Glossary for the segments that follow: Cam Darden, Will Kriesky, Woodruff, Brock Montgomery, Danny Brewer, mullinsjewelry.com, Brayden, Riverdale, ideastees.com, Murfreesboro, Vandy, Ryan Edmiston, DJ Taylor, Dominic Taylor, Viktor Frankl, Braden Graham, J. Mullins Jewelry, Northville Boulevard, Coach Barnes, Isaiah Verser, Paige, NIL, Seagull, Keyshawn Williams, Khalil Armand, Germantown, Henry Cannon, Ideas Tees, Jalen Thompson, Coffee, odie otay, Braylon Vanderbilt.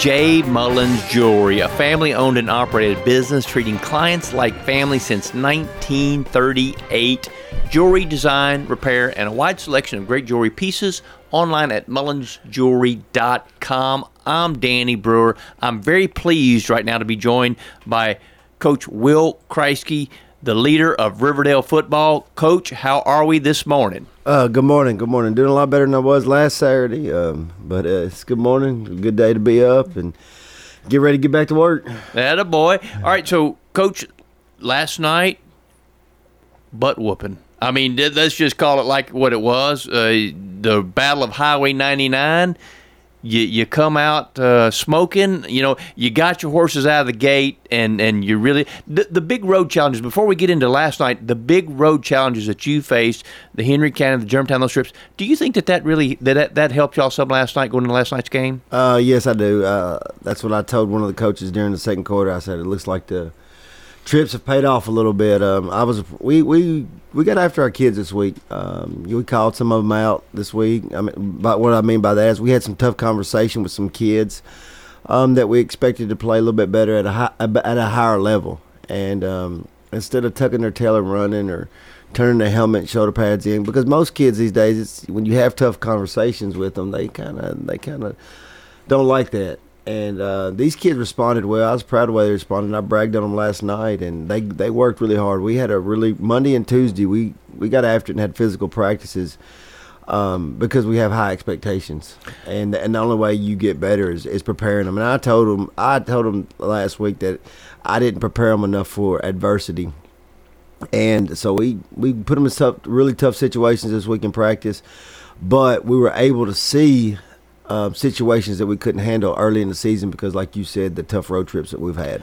J. Mullins Jewelry, a family-owned and operated business treating clients like family since 1938. Jewelry design, repair, and a wide selection of great jewelry pieces online at mullinsjewelry.com. I'm Danny Brewer. I'm very pleased right now to be joined by Coach Will Kriesky, the leader of Riverdale football. Coach, how are we this morning? Good morning. Doing a lot better than I was last Saturday, but it's good morning. Good day to be up and get ready to get back to work. Attaboy. All right, so, Coach, last night, butt whooping. I mean, let's just call it like what it was, the Battle of Highway 99. You come out smoking, you know, you got your horses out of the gate, and you really – the big road challenges, before we get into last night, the big road challenges that you faced, the Henry Cannon, the Germantown, those trips, do you think that helped y'all some last night going into last night's game? Yes, I do. That's what I told one of the coaches during the second quarter. I said it looks like the – trips have paid off a little bit. We got after our kids this week. We called some of them out this week. I mean, but what I mean by that is we had some tough conversation with some kids that we expected to play a little bit better at a higher level. And instead of tucking their tail and running or turning their helmet and shoulder pads in, because most kids these days, it's, when you have tough conversations with them, they kind of don't like that. And these kids responded well. I was proud of the way they responded. I bragged on them last night, and they worked really hard. We had a really – Monday and Tuesday, we got after it and had physical practices because we have high expectations. And the only way you get better is preparing them. And I told them last week that I didn't prepare them enough for adversity. And so we put them in really tough situations this week in practice, but we were able to see – situations that we couldn't handle early in the season because, like you said, the tough road trips that we've had.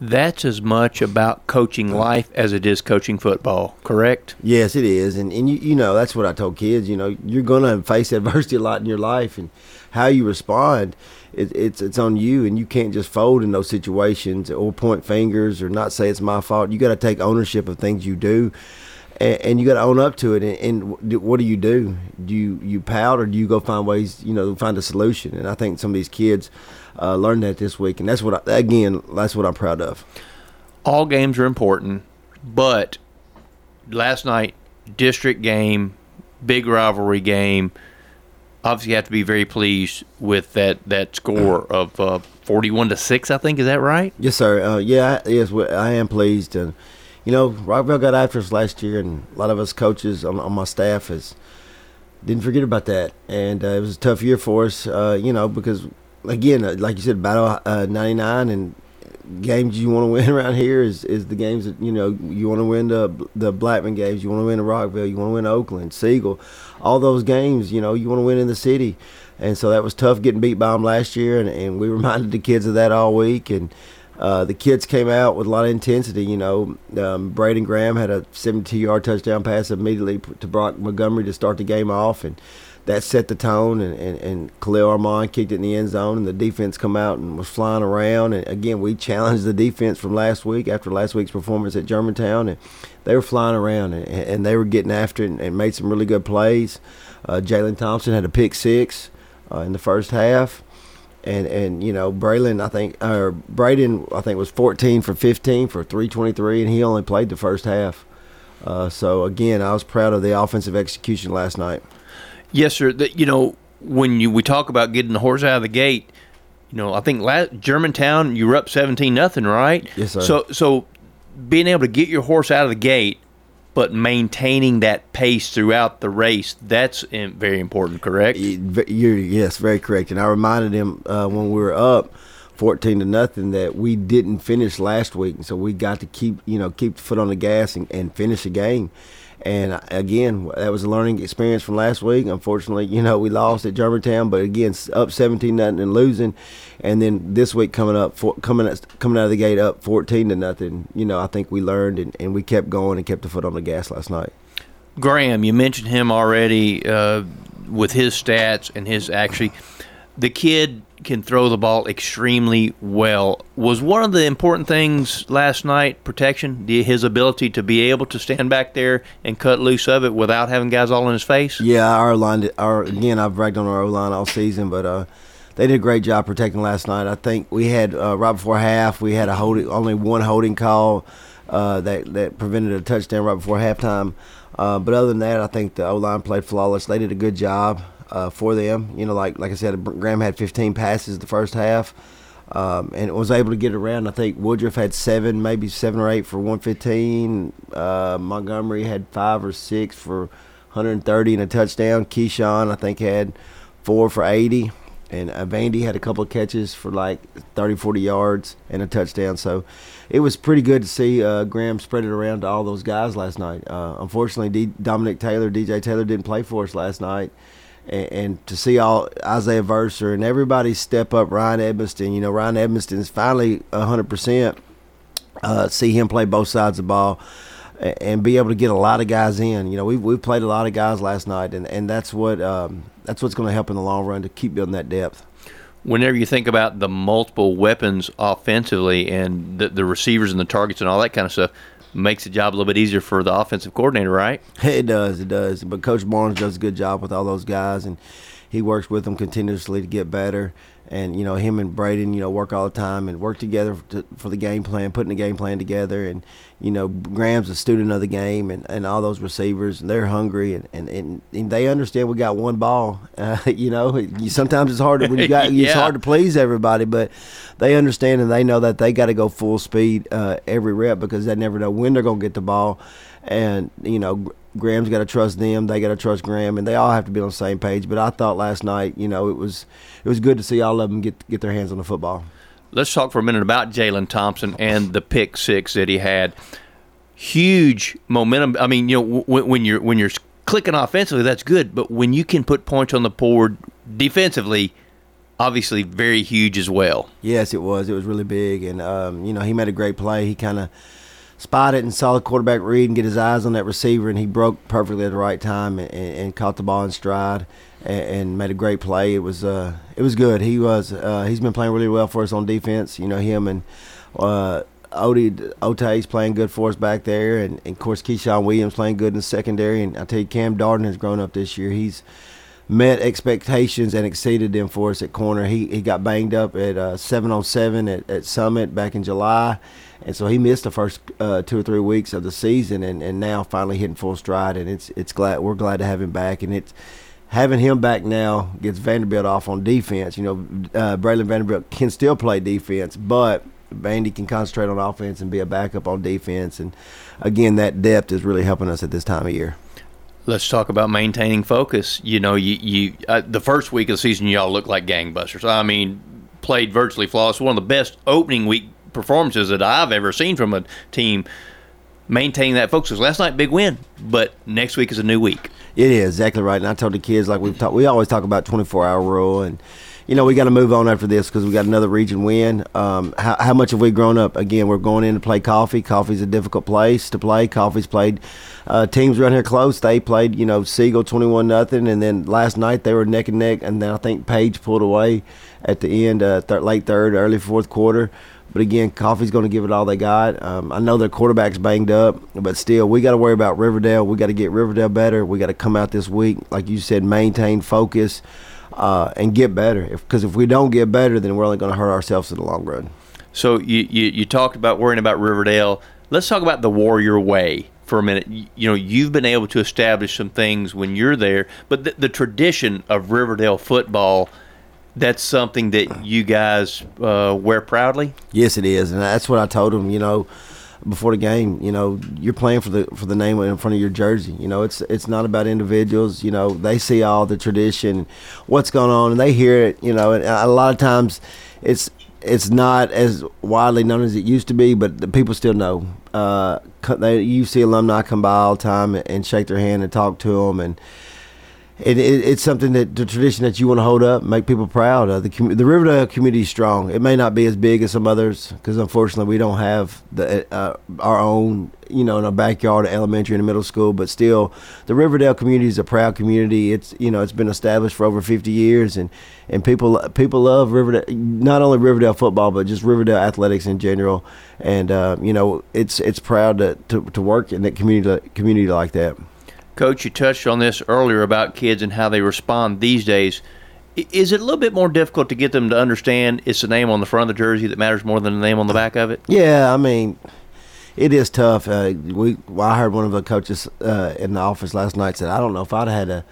That's as much about coaching life as it is coaching football, correct? Yes, it is. And you know, that's what I told kids. You know, you're going to face adversity a lot in your life, and how you respond, it's on you, and you can't just fold in those situations or point fingers or not say it's my fault. You got to take ownership of things you do. And you got to own up to it. And what do you do? Do you pout, or do you go find ways, you know, find a solution? And I think some of these kids learned that this week. And that's what I'm proud of. All games are important. But last night, district game, big rivalry game, obviously you have to be very pleased with that score of 41-6, I think. Is that right? Yes, sir. Yes, I am pleased. And you know, Rockville got after us last year, and a lot of us coaches on my staff didn't forget about that. And it was a tough year for us, you know, because, again, like you said, Battle 99 and games you want to win around here is the games that, you know, you want to win the Blackman games, you want to win the Rockville, you want to win Oakland, Seagull, all those games, you know, you want to win in the city. And so that was tough getting beat by them last year, and we reminded the kids of that all week. And the kids came out with a lot of intensity, you know. Braden Graham had a 72-yard touchdown pass immediately to Brock Montgomery to start the game off, and that set the tone. And Khalil Armand kicked it in the end zone, and the defense come out and was flying around. And, again, we challenged the defense from last week after last week's performance at Germantown, and they were flying around, and they were getting after it and made some really good plays. Jalen Thompson had a pick six in the first half. And you know, Brayden, I think, was 14 for 15 for 323, and he only played the first half. So, again, I was proud of the offensive execution last night. Yes, sir. You know, when we talk about getting the horse out of the gate, you know, I think Germantown, you were up 17-0, right? Yes, sir. So being able to get your horse out of the gate, but maintaining that pace throughout the race, that's very important, correct? Yes, very correct. And I reminded him when we were up 14-0 that we didn't finish last week, and so we got to keep the foot on the gas and finish the game. And, again, that was a learning experience from last week. Unfortunately, you know, we lost at Germantown, but, again, up 17-0 and losing. And then this week coming out of the gate up 14-0, you know, I think we learned and we kept going and kept the foot on the gas last night. Graham, you mentioned him already. with his stats and his accuracy. The kid can throw the ball extremely well. Was one of the important things last night protection, his ability to be able to stand back there and cut loose of it without having guys all in his face? Yeah, our line, again, I've bragged on our O-line all season, but they did a great job protecting last night. I think we had, right before half, we had only one holding call that prevented a touchdown right before halftime. But other than that, I think the O-line played flawless. They did a good job. For them, you know, like I said, Graham had 15 passes the first half, and was able to get around. I think Woodruff had 7 or 8 for 115. Montgomery had 5 or 6 for 130 and a touchdown. Keyshawn, I think, had 4 for 80, and Vandy had a couple of catches for like 30, 40 yards and a touchdown. So it was pretty good to see Graham spread it around to all those guys last night. Unfortunately, Dominic Taylor, DJ Taylor didn't play for us last night. And to see all Isaiah Verser and everybody step up, Ryan Edmiston. You know, Ryan Edmiston is finally 100%. See him play both sides of the ball and be able to get a lot of guys in. You know, we played a lot of guys last night, and that's what's going to help in the long run to keep building that depth. Whenever you think about the multiple weapons offensively and the receivers and the targets and all that kind of stuff, makes the job a little bit easier for the offensive coordinator, right? It does. But Coach Barnes does a good job with all those guys, and he works with them continuously to get better. And, you know, him and Brayden, you know, work all the time and work together for the game plan, putting the game plan together. And, you know, Graham's a student of the game, and all those receivers, and they're hungry, and they understand we got one ball. You know, sometimes it's hard when you got it's hard to please everybody, but they understand and they know that they got to go full speed every rep because they never know when they're going to get the ball. And, you know, Graham's got to trust them. They got to trust Graham, and they all have to be on the same page. But I thought last night, you know, it was good to see all of them get their hands on the football. Let's talk for a minute about Jalen Thompson and the pick six that he had. Huge momentum. I mean, you know, when you're clicking offensively, that's good. But when you can put points on the board defensively, obviously very huge as well. Yes, it was. It was really big, and you know, he made a great play. He kind of spotted and saw the quarterback read and get his eyes on that receiver, and he broke perfectly at the right time and caught the ball in stride and made a great play. It was good. He's been playing really well for us on defense. You know, him and odie otay's playing good for us back there, and of course Keyshawn Williams playing good in the secondary. And I tell you, Cam Darden has grown up this year. He's met expectations and exceeded them for us at corner. He got banged up at 7-on-7 at Summit back in July, and so he missed the first 2 or 3 weeks of the season, and now finally hitting full stride. And we're glad to have him back, and it's having him back now gets Vanderbilt off on defense. You know, Braylon Vanderbilt can still play defense, but Vandy can concentrate on offense and be a backup on defense. And again, that depth is really helping us at this time of year. Let's talk about maintaining focus. You know, you the first week of the season, y'all looked like gangbusters. I mean, played virtually flawless. One of the best opening week performances that I've ever seen from a team. Maintaining that focus. Last night, big win, but next week is a new week. It is, exactly right. And I told the kids, like we always talk about 24-hour rule, and you know, we got to move on after this because we got another region win. How much have we grown up? Again, we're going in to play Coffee. Coffee's a difficult place to play. Coffee's played teams around here close. They played, you know, Seagull 21-0, and then last night they were neck and neck, and then I think Paige pulled away at the end, late third, early fourth quarter. But again, Coffee's going to give it all they got. I know their quarterback's banged up, but still, we got to worry about Riverdale. We got to get Riverdale better. We got to come out this week, like you said, maintain focus. And get better, because if we don't get better, then we're only going to hurt ourselves in the long run. So you talked about worrying about Riverdale. Let's talk about the Warrior Way for a minute. You know, you've been able to establish some things when you're there, but the tradition of Riverdale football, that's something that you guys wear proudly? Yes, it is, and that's what I told them, you know, before the game. You know, you're playing for the name in front of your jersey. You know, it's not about individuals. You know, they see all the tradition, what's going on, and they hear it. You know, and a lot of times it's not as widely known as it used to be, but the people still know. You see alumni come by all the time and shake their hand and talk to them, and it's something that the tradition that you want to hold up, make people proud of. The Riverdale community is strong. It may not be as big as some others because, unfortunately, we don't have our own, in our backyard, elementary and middle school. But still, the Riverdale community is a proud community. It's, it's been established for over 50 years, and people love Riverdale, not only Riverdale football, but just Riverdale athletics in general. And, it's proud to work in that community like that. Coach, you touched on this earlier about kids and how they respond these days. Is it a little bit more difficult to get them to understand it's the name on the front of the jersey that matters more than the name on the back of it? Yeah, I mean, it is tough. I heard one of the coaches in the office last night said, I don't know if I'd had a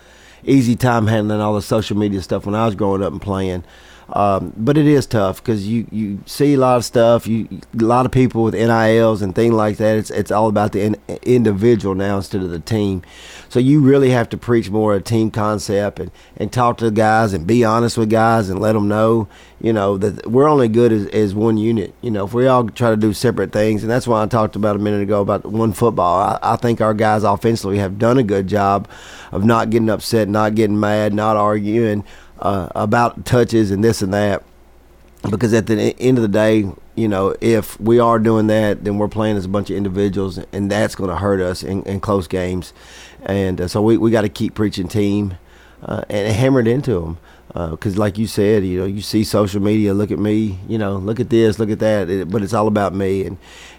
easy time handling all the social media stuff when I was growing up and playing. But it is tough because you see a lot of stuff, a lot of people with NILs and things like that. It's all about the individual now instead of the team. So you really have to preach more a team concept and talk to the guys and be honest with guys and let them know, that we're only good as one unit. If we all try to do separate things, and that's why I talked about a minute ago about one football. I think our guys offensively have done a good job of not getting upset, not getting mad, not arguing about touches and this and that, because at the end of the day, if we are doing that, then we're playing as a bunch of individuals, and that's going to hurt us in close games. And so we got to keep preaching team and hammer it into them. Because like you said, you see social media, look at me, look at this, look at that, but it's all about me.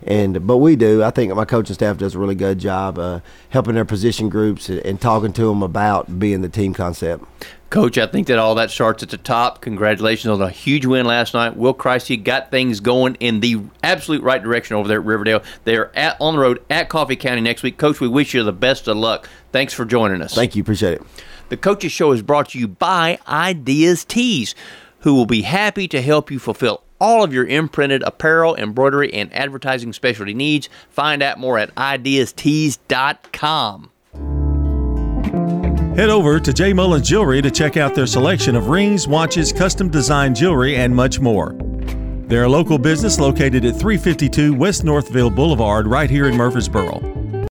But we do. I think my coaching staff does a really good job helping their position groups and talking to them about being the team concept. Coach, I think that all that starts at the top. Congratulations on a huge win last night. Will Kriesky got things going in the absolute right direction over there at Riverdale. They're on the road at Coffee County next week. Coach, we wish you the best of luck. Thanks for joining us. Thank you. Appreciate it. The Coaches Show is brought to you by Ideas Tees, who will be happy to help you fulfill all of your imprinted apparel, embroidery, and advertising specialty needs. Find out more at ideastees.com. Head over to J. Mullins Jewelry to check out their selection of rings, watches, custom-designed jewelry, and much more. They're a local business located at 352 West Northville Boulevard right here in Murfreesboro.